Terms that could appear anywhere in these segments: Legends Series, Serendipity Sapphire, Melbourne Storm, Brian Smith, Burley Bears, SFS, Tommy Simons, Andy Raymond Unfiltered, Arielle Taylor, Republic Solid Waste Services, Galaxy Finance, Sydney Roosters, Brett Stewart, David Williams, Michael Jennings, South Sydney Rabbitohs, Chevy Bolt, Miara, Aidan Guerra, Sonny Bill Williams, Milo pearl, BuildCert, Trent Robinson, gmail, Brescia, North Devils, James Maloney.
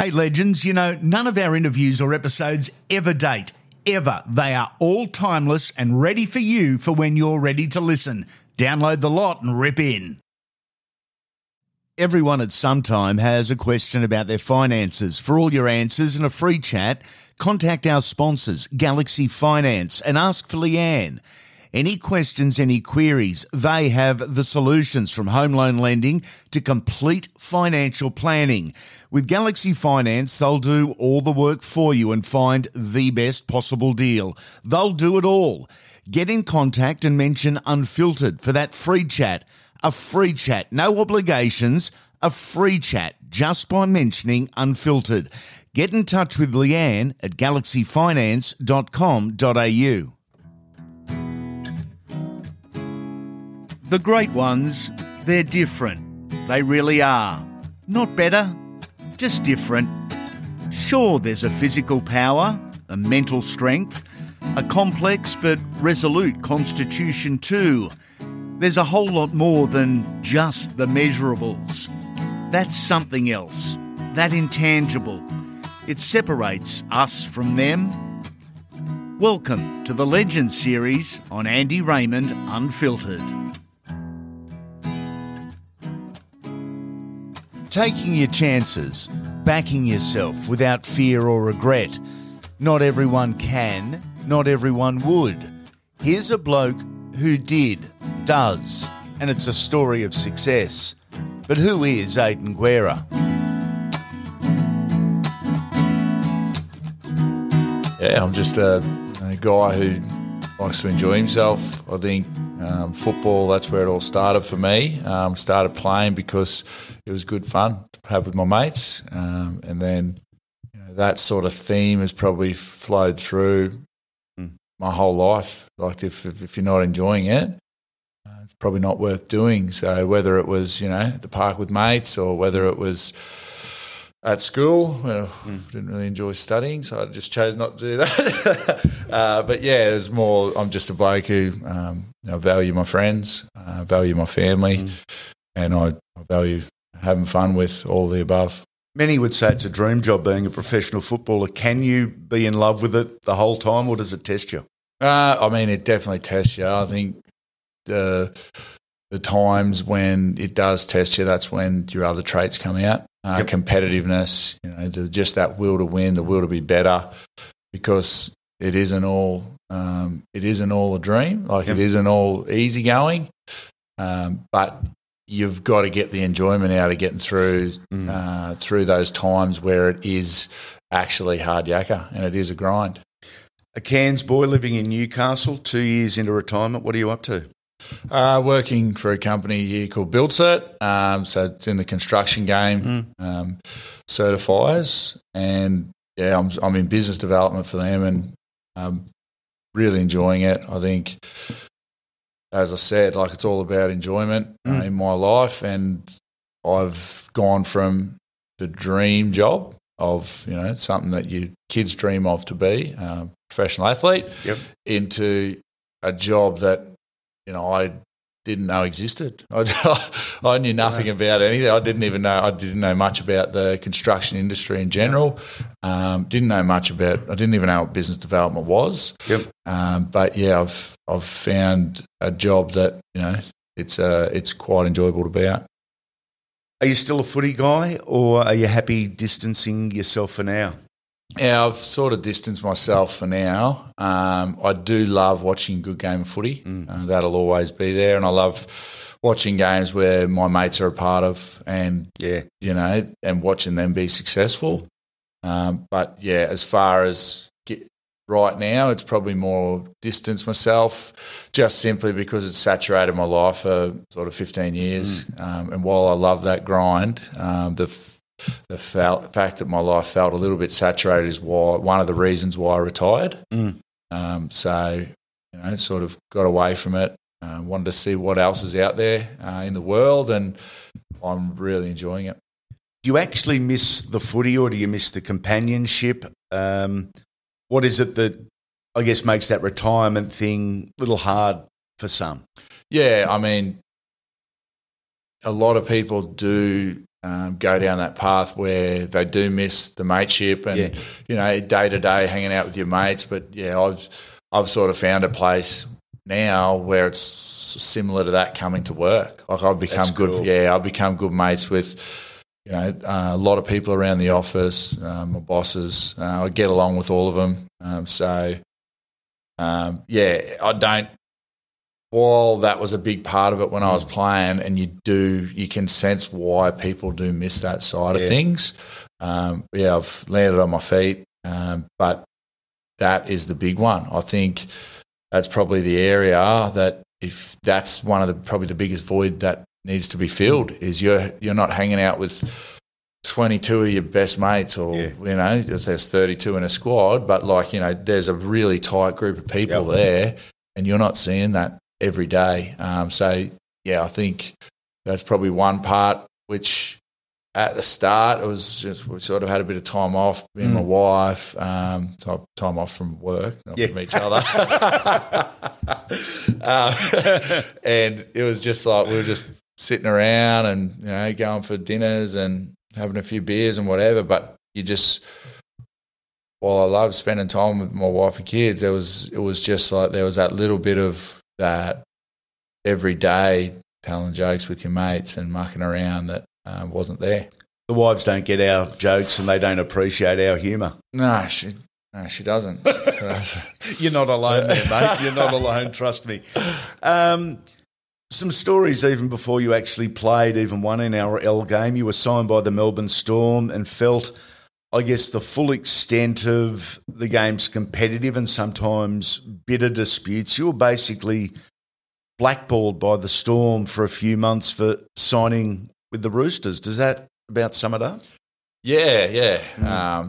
Hey, Legends, you know, none of our interviews or episodes ever date, ever. They are all timeless and ready for you for when you're ready to listen. Download the lot and rip in. Everyone at some time has a question about their finances. For all your answers and a free chat, contact our sponsors, Galaxy Finance, and ask for Leanne. Any questions, any queries, they have the solutions from home loan lending to complete financial planning. With Galaxy Finance, they'll do all the work for you and find the best possible deal. They'll do it all. Get in contact and mention Unfiltered for that free chat. A free chat, no obligations, a free chat just by mentioning Unfiltered. Get in touch with Leanne at galaxyfinance.com.au. The great ones, they're different. They really are. Not better, just different. Sure, there's a physical power, a mental strength, a complex but resolute constitution too. There's a whole lot more than just the measurables. That's something else, that intangible. It separates us from them. Welcome to the Legends series on Andy Raymond Unfiltered. Taking your chances, backing yourself without fear or regret. Not everyone can, not everyone would. Here's a bloke who did, does, and it's a story of success. But who is Aidan Guerra? Yeah, I'm just a guy who likes to enjoy himself. I think football, that's where it all started for me. Started playing because it was good fun to have with my mates. And then that sort of theme has probably flowed through my whole life. Like if you're not enjoying it, it's probably not worth doing. So whether it was, at the park with mates or whether it was at school, I didn't really enjoy studying, so I just chose not to do that. But yeah, it's more I'm just a bloke who I value my friends, I value my family, and I value having fun with all the above. Many would say it's a dream job being a professional footballer. Can you be in love with it the whole time, or does it test you? It definitely tests you. I think the times when it does test you, that's when your other traits come out. Competitiveness, just that will to win, the will to be better, because it isn't all a dream. It isn't all easygoing, but you've got to get the enjoyment out of getting through those times where it is actually hard yakka and it is a grind. A Cairns boy living in Newcastle, 2 years into retirement. What are you up to? Working for a company here called BuildCert, so it's in the construction game, certifiers, and yeah, I'm in business development for them, and really enjoying it. I think, as I said, it's all about enjoyment in my life, and I've gone from the dream job of something that your kids dream of to be a professional athlete into a job that I didn't know existed. I knew nothing about anything. I didn't know much about the construction industry in general. I didn't even know what business development was. But yeah, I've found a job that it's quite enjoyable to be at. Are you still a footy guy, or are you happy distancing yourself for now? Yeah, I've sort of distanced myself for now. I do love watching good game of footy. That'll always be there. And I love watching games where my mates are a part of and watching them be successful. As far as right now, it's probably more distance myself just simply because it's saturated my life for sort of 15 years. And while I love that grind, the fact that my life felt a little bit saturated is one of the reasons why I retired. Sort of got away from it, wanted to see what else is out there in the world, and I'm really enjoying it. Do you actually miss the footy, or do you miss the companionship? What is it that I guess makes that retirement thing a little hard for some? Yeah, a lot of people do go down that path where they do miss the mateship and, you know, day-to-day hanging out with your mates. But, yeah, I've sort of found a place now where it's similar to that coming to work. Like I've become I've become good mates with, you know, a lot of people around the office, my bosses. I get along with all of them. I don't. While that was a big part of it when I was playing, and you can sense why people do miss that side of things. I've landed on my feet, but that is the big one. I think that's probably the area that if that's one of the probably the biggest void that needs to be filled is you're not hanging out with 22 of your best mates or, you know, there's 32 in a squad, but like, you know, there's a really tight group of people there and you're not seeing that every day. I think that's probably one part, which at the start it was just we sort of had a bit of time off, me and my wife, time off from work, not from each other. And it was just like we were just sitting around and, you know, going for dinners and having a few beers and whatever, but you just – while I love spending time with my wife and kids, it was just like there was that little bit of that every day telling jokes with your mates and mucking around that wasn't there. The wives don't get our jokes and they don't appreciate our humour. No, she doesn't. You're not alone there, mate. You're not alone, trust me. Some stories even before you actually played, even one in our L game. You were signed by the Melbourne Storm and felt – I guess the full extent of the game's competitive and sometimes bitter disputes. You were basically blackballed by the Storm for a few months for signing with the Roosters. Does that about sum it up? Yeah.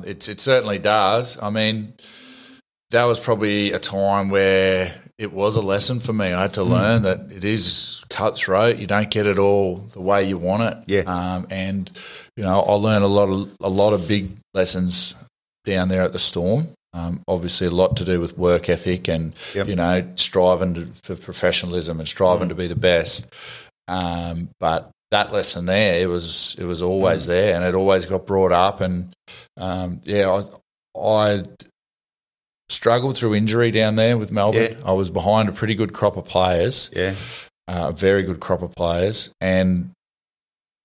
It certainly does. I mean, that was probably a time where it was a lesson for me. I had to learn that it is cutthroat. You don't get it all the way you want it. Yeah. And, you know, I learned a lot of big lessons down there at the Storm. Obviously a lot to do with work ethic and, you know, striving for professionalism and striving to be the best. But that lesson there, it was always there and it always got brought up. And, I struggled through injury down there with Melbourne. Yeah. I was behind a pretty good crop of players, very good crop of players, and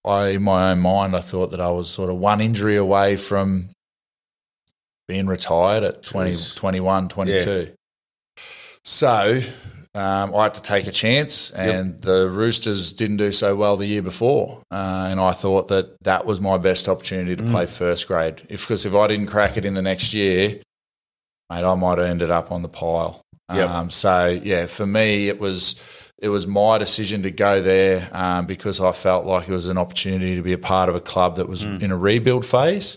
in my own mind I thought that I was sort of one injury away from being retired at 20, 21, 22. Yeah. So I had to take a chance, and the Roosters didn't do so well the year before, and I thought that was my best opportunity to play first grade because if I didn't crack it in the next year, mate, I might have ended up on the pile. For me it was my decision to go there because I felt like it was an opportunity to be a part of a club that was in a rebuild phase,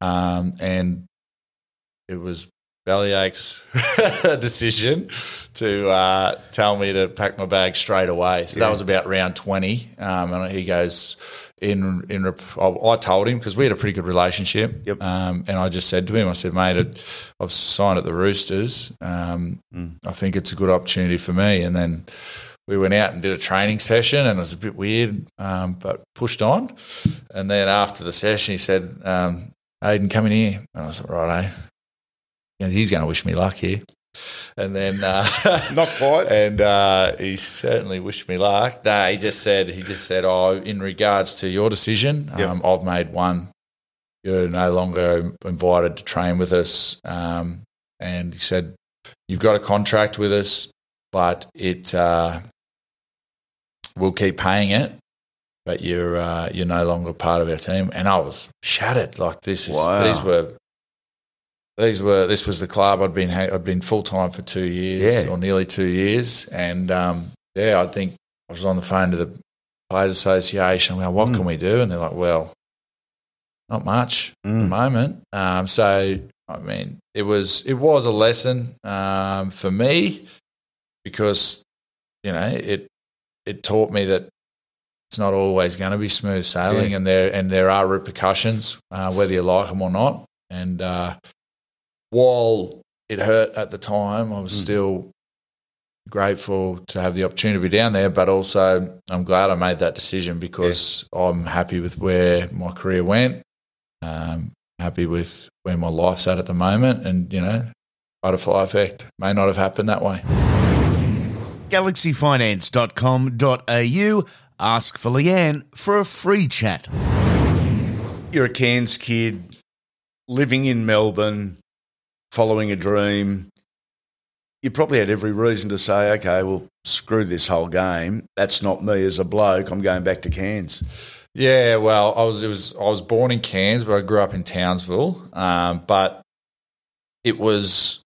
and it was Bellyache's decision to tell me to pack my bag straight away. So that was about round 20, and he goes in. I told him because we had a pretty good relationship, and I just said to him, I said, mate, I've signed at the Roosters. I think it's a good opportunity for me. And then we went out and did a training session, and it was a bit weird, but pushed on. And then after the session, he said, Aidan, come in here. And I was like, righto. And he's going to wish me luck here. And then not quite. And he certainly wished me luck. No, he just said, oh, in regards to your decision, I've made one. You're no longer invited to train with us. And he said, you've got a contract with us, but we'll keep paying it. But you're no longer part of our team. And I was shattered. Like this was the club I'd been full time for 2 years or nearly 2 years, and I think I was on the phone to the Players Association. I'm like, what can we do? And they're like, well, not much at the moment. So I mean, it was a lesson for me because, you know, it taught me that it's not always going to be smooth sailing, and there are repercussions whether you like them or not, and while it hurt at the time, I was still grateful to have the opportunity to be down there, but also I'm glad I made that decision because I'm happy with where my career went, happy with where my life's at the moment, and, you know, butterfly effect may not have happened that way. galaxyfinance.com.au. Ask for Leanne for a free chat. You're a Cairns kid living in Melbourne, following a dream. You probably had every reason to say, okay, well, screw this whole game. That's not me as a bloke. I'm going back to Cairns. Yeah, well, I was born in Cairns, but I grew up in Townsville. But that was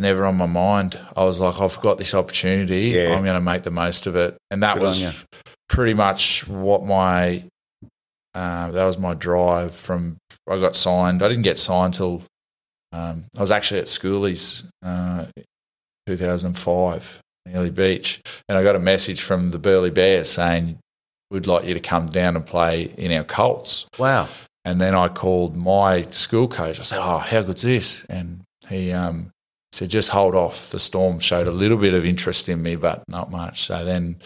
never on my mind. I was like, I've got this opportunity. Yeah. I'm going to make the most of it. And that was pretty much what my that was my drive from – I got signed. I didn't get signed till I was actually at Schoolies 2005 in Ely Beach, and I got a message from the Burley Bears saying, we'd like you to come down and play in our Colts. Wow. And then I called my school coach. I said, oh, how good's this? And he – so just hold off. The Storm showed a little bit of interest in me, but not much. So then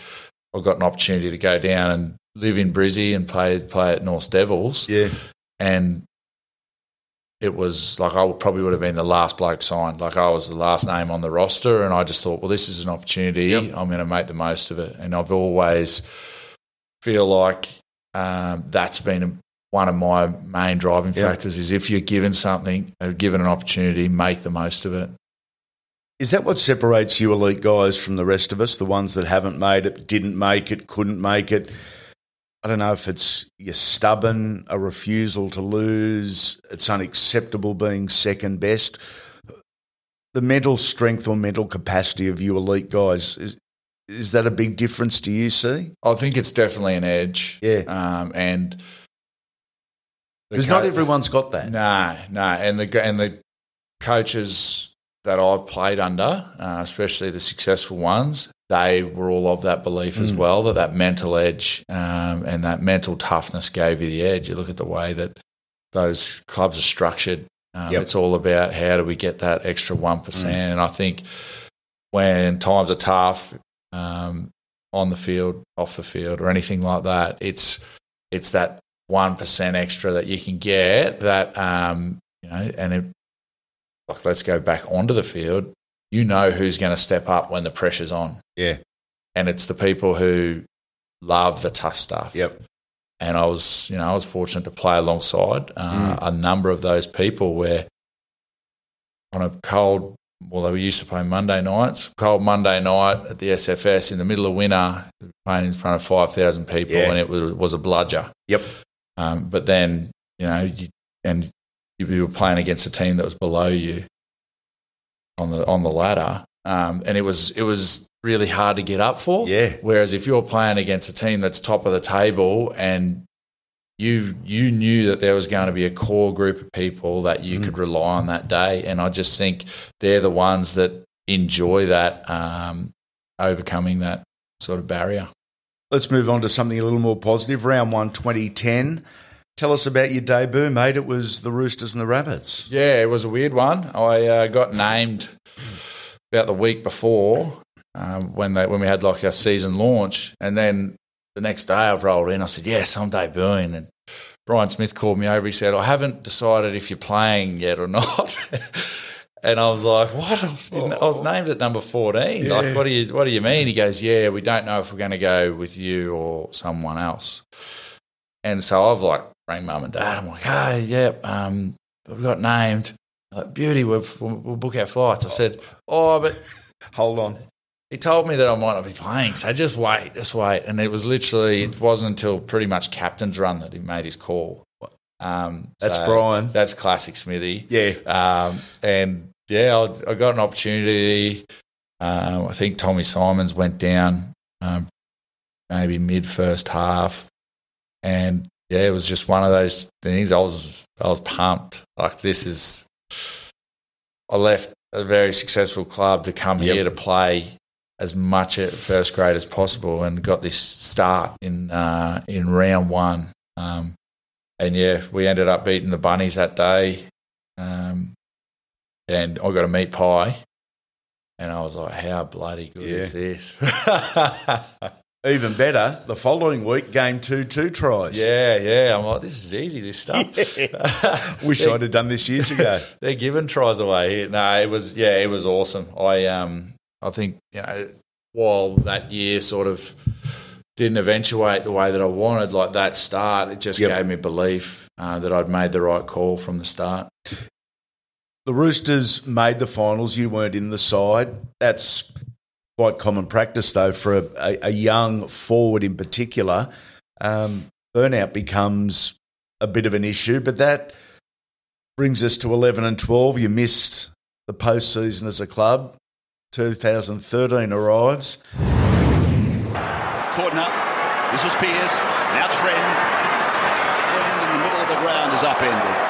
I got an opportunity to go down and live in Brizzy and play at North Devils. Yeah. And it was like I probably would have been the last bloke signed. Like I was the last name on the roster, and I just thought, well, this is an opportunity. Yep. I'm going to make the most of it. And I've always feel like that's been one of my main driving factors is if you're given something or given an opportunity, make the most of it. Is that what separates you elite guys from the rest of us, the ones that haven't made it, didn't make it, couldn't make it? I don't know if it's you're stubborn, a refusal to lose, it's unacceptable being second best. The mental strength or mental capacity of you elite guys, is that a big difference do you see? I think it's definitely an edge. Yeah. And because not everyone's got that. No. And the coaches that I've played under, especially the successful ones, they were all of that belief as well, that mental edge and that mental toughness gave you the edge. You look at the way that those clubs are structured. It's all about how do we get that extra 1%. And I think when times are tough on the field, off the field or anything like that, it's that 1% extra that you can get that, like, let's go back onto the field. You know who's going to step up when the pressure's on. Yeah. And it's the people who love the tough stuff. Yep. And I was fortunate to play alongside a number of those people where on a cold, well, we used to play Monday nights, cold Monday night at the SFS in the middle of winter, playing in front of 5,000 people and it was a bludger. Yep. But then, you know, you were playing against a team that was below you on the ladder, and it was really hard to get up for. Yeah. Whereas if you're playing against a team that's top of the table, and you knew that there was going to be a core group of people that you could rely on that day, and I just think they're the ones that enjoy that overcoming that sort of barrier. Let's move on to something a little more positive. Round 1, 2010. Tell us about your debut, mate. It was the Roosters and the Rabbits. Yeah, it was a weird one. I got named about the week before when we had like our season launch, and then the next day I've rolled in. I said, yes, I'm debuting. And Brian Smith called me over. He said, I haven't decided if you're playing yet or not. And I was like, what? I was named at number 14. Yeah. Like, what do you mean? He goes, yeah, we don't know if we're going to go with you or someone else. And so I've like, rang mum and dad. I'm like, oh, yeah, we got named. Like, beauty, we'll book our flights. I said, oh, but hold on. He told me that I might not be playing, so just wait. And it wasn't until pretty much captain's run that he made his call. That's so Brian. That's classic Smithy. Yeah. I got an opportunity. I think Tommy Simons went down maybe mid-first half, and yeah, it was just one of those things. I was pumped. Like, I left a very successful club to come here to play as much at first grade as possible, and got this start in round 1. We ended up beating the Bunnies that day, and I got a meat pie. And I was like, how bloody good is this? Even better, the following week, game 2-2 tries. Yeah. I'm like, this is easy, this stuff. Yeah. Wish I'd have done this years ago. They're giving tries away here. No, it was awesome. I think, you know, while that year sort of didn't eventuate the way that I wanted, like that start, it just gave me belief that I'd made the right call from the start. The Roosters made the finals. You weren't in the side. That's quite common practice, though, for a young forward in particular. Burnout becomes a bit of an issue, but that brings us to 11 and 12. You missed the postseason as a club. 2013 arrives. Corden up. This is Pearce. Now Trent in the middle of the ground is upended.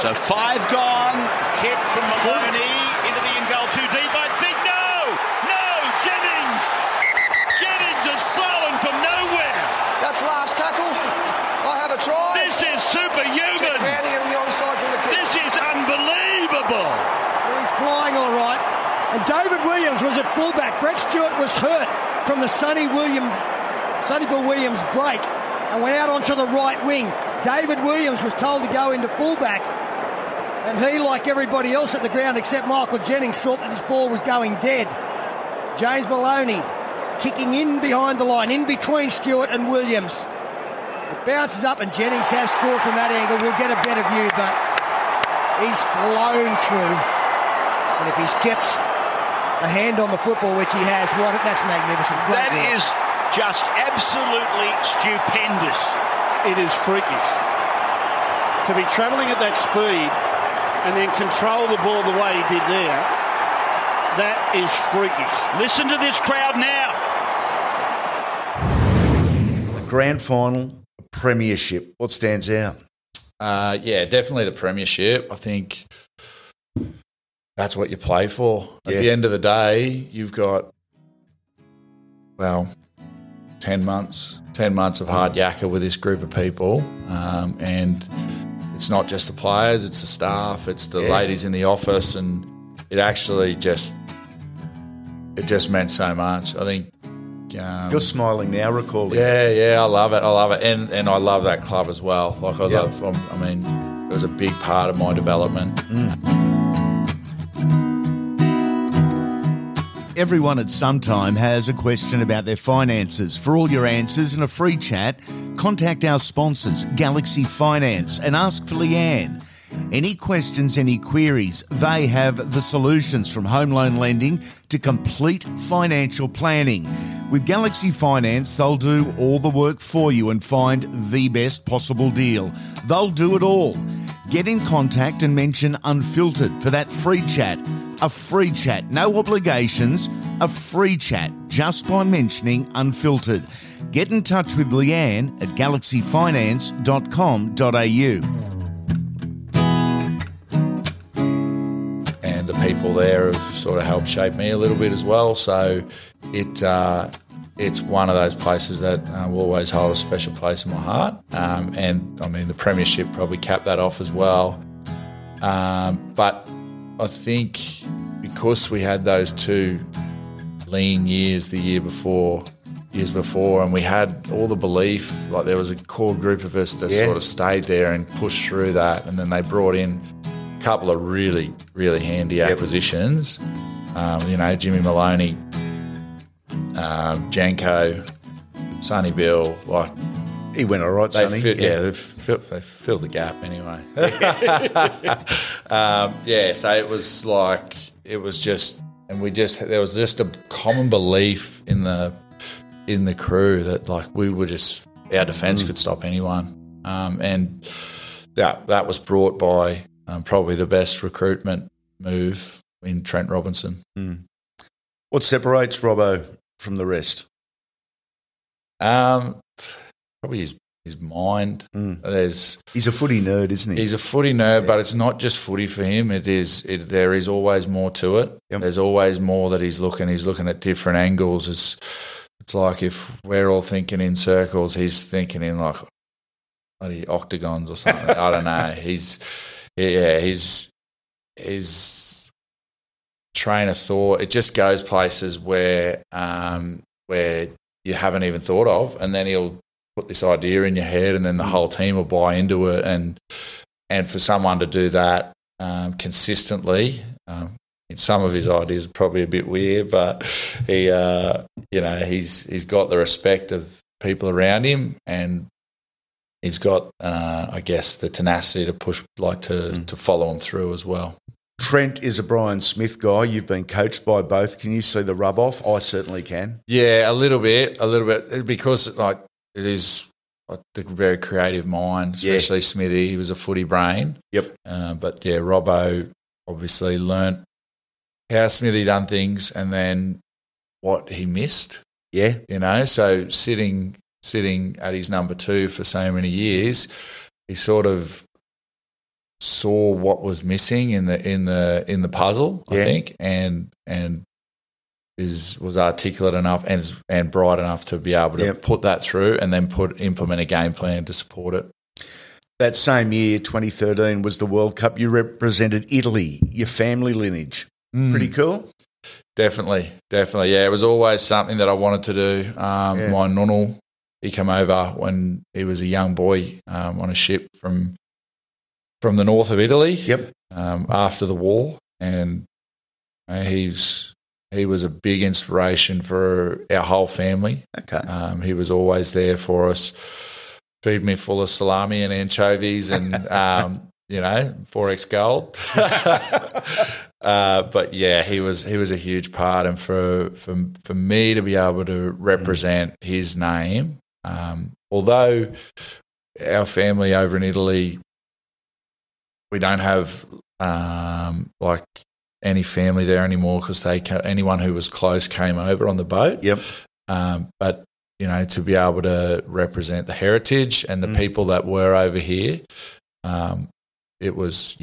So 5 gone, kick from Maloney into the end goal too deep, I think. No, Jennings has flown from nowhere. That's last tackle. I have a try. This is superhuman. On the onside from the kick. This is unbelievable. It's flying all right. And David Williams was at fullback. Brett Stewart was hurt from the Sonny Bill Williams break and went out onto the right wing. David Williams was told to go into fullback, and he, like everybody else at the ground except Michael Jennings, thought that his ball was going dead. James Maloney kicking in behind the line, in between Stewart and Williams. It bounces up, and Jennings has scored from that angle. We'll get a better view, but he's flown through. And if he's kept a hand on the football, which he has, that's magnificent. That is just absolutely stupendous. It is freakish to be travelling at that speed and then control the ball the way he did there. That is freakish. Listen to this crowd now. The grand final, premiership. What stands out? Definitely the premiership. I think that's what you play for. At the end of the day, you've got, 10 months of hard yakka with this group of people, and it's not just the players, it's the staff, it's the ladies in the office, and it actually just meant so much. I think you're smiling now, recalling. Yeah, I love it, and I love that club as well. Like it was a big part of my development. Everyone at some time has a question about their finances. For all your answers and a free chat, contact our sponsors, Galaxy Finance, and ask for Leanne. Any questions, any queries, they have the solutions from home loan lending to complete financial planning. With Galaxy Finance, they'll do all the work for you and find the best possible deal. They'll do it all. Get in contact and mention Unfiltered for that free chat. A free chat, no obligations, a free chat just by mentioning Unfiltered. Get in touch with Leanne at galaxyfinance.com.au. And the people there have sort of helped shape me a little bit as well, so it's one of those places that will always hold a special place in my heart. The premiership probably capped that off as well. But I think because we had those 2 lean years the years before, and we had all the belief, like there was a core group of us that sort of stayed there and pushed through that, and then they brought in a couple of really, really handy acquisitions. Jimmy Maloney, Janko, Sonny Bill, like... He went all right, Sonny. They filled the gap anyway. So there was just a common belief in the crew that like we were just our defence could stop anyone, and that was brought by probably the best recruitment move in Trent Robinson. Mm. What separates Robbo from the rest? Probably his mind. Mm. He's a footy nerd, isn't he? He's a footy nerd, but it's not just footy for him. There is always more to it. Yep. There's always more that he's looking. He's looking at different angles. It's like if we're all thinking in circles, he's thinking in like bloody octagons or something. I don't know. He's train of thought. It just goes places where you haven't even thought of, and then he'll put this idea in your head, and then the whole team will buy into it. And for someone to do that consistently, some of his ideas are probably a bit weird, but he, he's got the respect of people around him, and he's got, the tenacity to push, to follow him through as well. Trent is a Brian Smith guy. You've been coached by both. Can you see the rub off? I certainly can. Yeah, a little bit, because it is a very creative mind, especially Smithy. He was a footy brain. Yep. But Robbo obviously learnt how Smithy done things and then what he missed. Yeah. So sitting at his number two for so many years, he sort of saw what was missing in the puzzle, I think, and was articulate enough and bright enough to be able to put that through and then implement a game plan to support it. That same year, 2013, was the World Cup. You represented Italy, your family lineage. Pretty cool. Definitely. Yeah, it was always something that I wanted to do. My nonno, he came over when he was a young boy on a ship from the north of Italy. Yep. After the war, and he was a big inspiration for our whole family. Okay. He was always there for us, feed me full of salami and anchovies and Forex gold. But he was a huge part, and for me to be able to represent his name, although our family over in Italy, we don't have any family there anymore because anyone who was close came over on the boat. Yep. But to be able to represent the heritage and the people that were over here, it was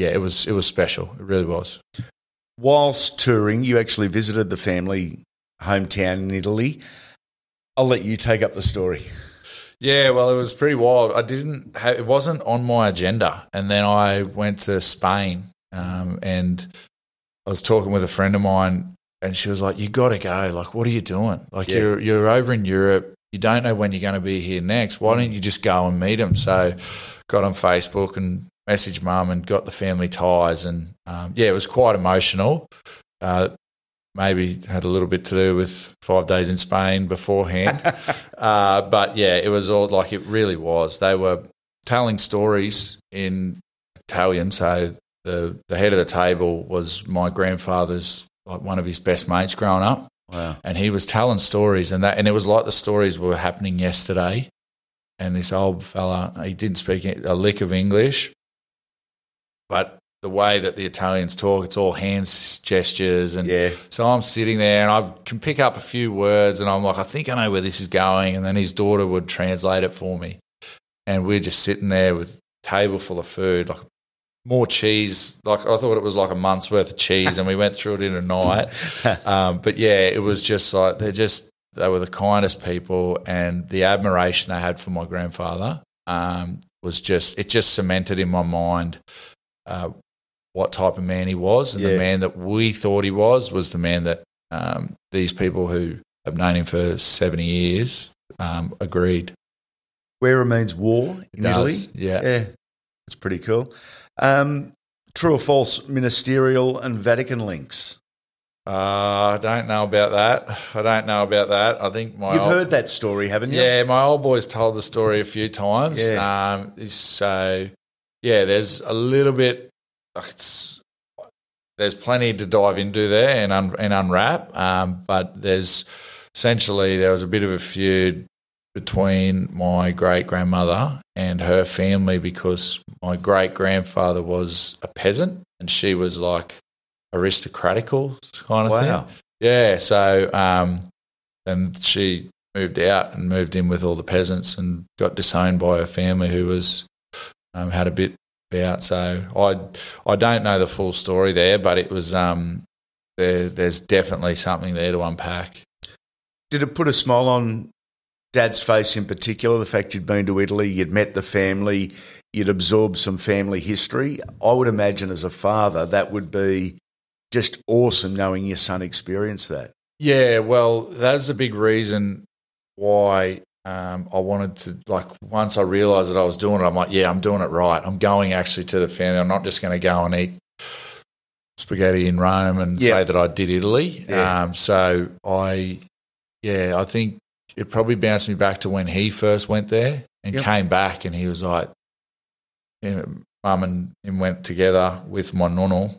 special. It really was. Whilst touring, you actually visited the family hometown in Italy. I'll let you take up the story. Yeah, well, it was pretty wild. It wasn't on my agenda, and then I went to Spain, and I was talking with a friend of mine, and she was like, "You got to go. Like, what are you doing? Like, you're over in Europe. You don't know when you're going to be here next. Why don't you just go and meet them?" So, got on Facebook and messaged Mum and got the family ties, and it was quite emotional. Maybe had a little bit to do with 5 days in Spain beforehand. but it was all it really was. They were telling stories in Italian. So the head of the table was my grandfather's, one of his best mates growing up. Wow. And he was telling stories and it was like the stories were happening yesterday. And this old fella, he didn't speak a lick of English, but the way that the Italians talk, it's all hands gestures. And so I'm sitting there and I can pick up a few words and I'm like, I think I know where this is going. And then his daughter would translate it for me. And we're just sitting there with a table full of food, like more cheese. Like I thought it was like a month's worth of cheese and we went through it in a night. It was just like they were the kindest people, and the admiration they had for my grandfather was cemented in my mind what type of man he was, and the man that we thought he was the man that these people who have known him for 70 years agreed. Guerra means war in Italy. Yeah, it's pretty cool. True or false, ministerial and Vatican links? I don't know about that. I think you've heard that story, haven't you? Yeah, my old boy's told the story a few times. Yeah. There's a little bit. There's plenty to dive into there and unwrap. But there was a bit of a feud between my great grandmother and her family because my great grandfather was a peasant and she was like aristocratical kind of thing. Yeah. So and she moved out and moved in with all the peasants and got disowned by her family who was had a bit. Out. So I don't know the full story there, but it was there's definitely something there to unpack. Did it put a smile on Dad's face in particular, the fact you'd been to Italy, you'd met the family, you'd absorbed some family history? I would imagine as a father that would be just awesome knowing your son experienced that. Yeah, well, that's a big reason why I wanted to, like, once I realised that I was doing it, I'm like, yeah, I'm doing it right. I'm going actually to the family. I'm not just going to go and eat spaghetti in Rome and say that I did Italy. Yeah. I think it probably bounced me back to when he first went there and came back, and he was like, Mum and him went together with my nono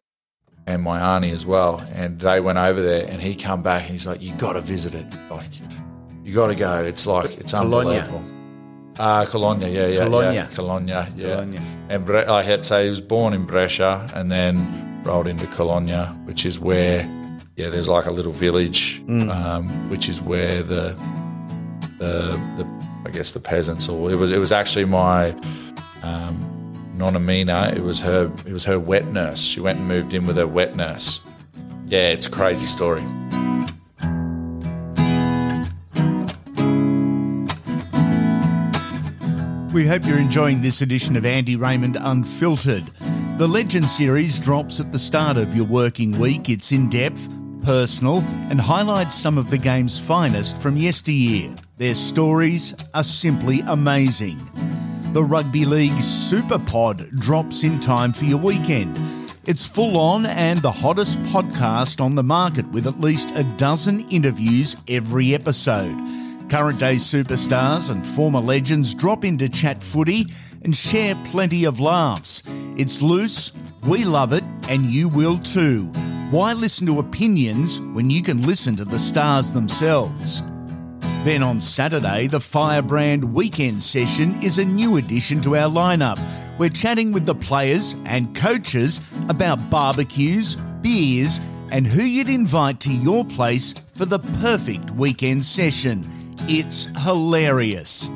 and my auntie as well, and they went over there, and he come back and he's like, you got to visit it. Like, you got to go. It's like, it's Bologna. Unbelievable. Bologna, Bologna. And I had to say he was born in Brescia and then rolled into Bologna, which is where, there's like a little village, which is where the I guess the peasants, or it was actually my nonamina. It was her wet nurse. She went and moved in with her wet nurse. Yeah, it's a crazy story. We hope you're enjoying this edition of Andy Raymond Unfiltered. The Legends series drops at the start of your working week. It's in-depth, personal, and highlights some of the game's finest from yesteryear. Their stories are simply amazing. The Rugby League Super Pod drops in time for your weekend. It's full on and the hottest podcast on the market, with at least a dozen interviews every episode. Current day superstars and former legends drop into chat footy and share plenty of laughs. It's loose, we love it, and you will too. Why listen to opinions when you can listen to the stars themselves? Then on Saturday, the Firebrand Weekend Session is a new addition to our lineup. We're chatting with the players and coaches about barbecues, beers, and who you'd invite to your place for the perfect weekend session. It's hilarious.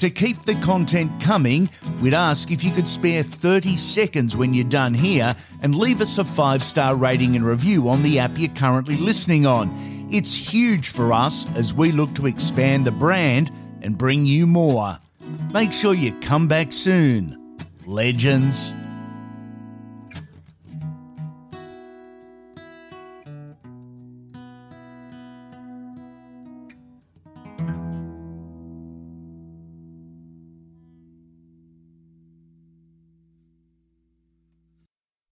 To keep the content coming, we'd ask if you could spare 30 seconds when you're done here and leave us a 5-star rating and review on the app you're currently listening on. It's huge for us as we look to expand the brand and bring you more. Make sure you come back soon. Legends.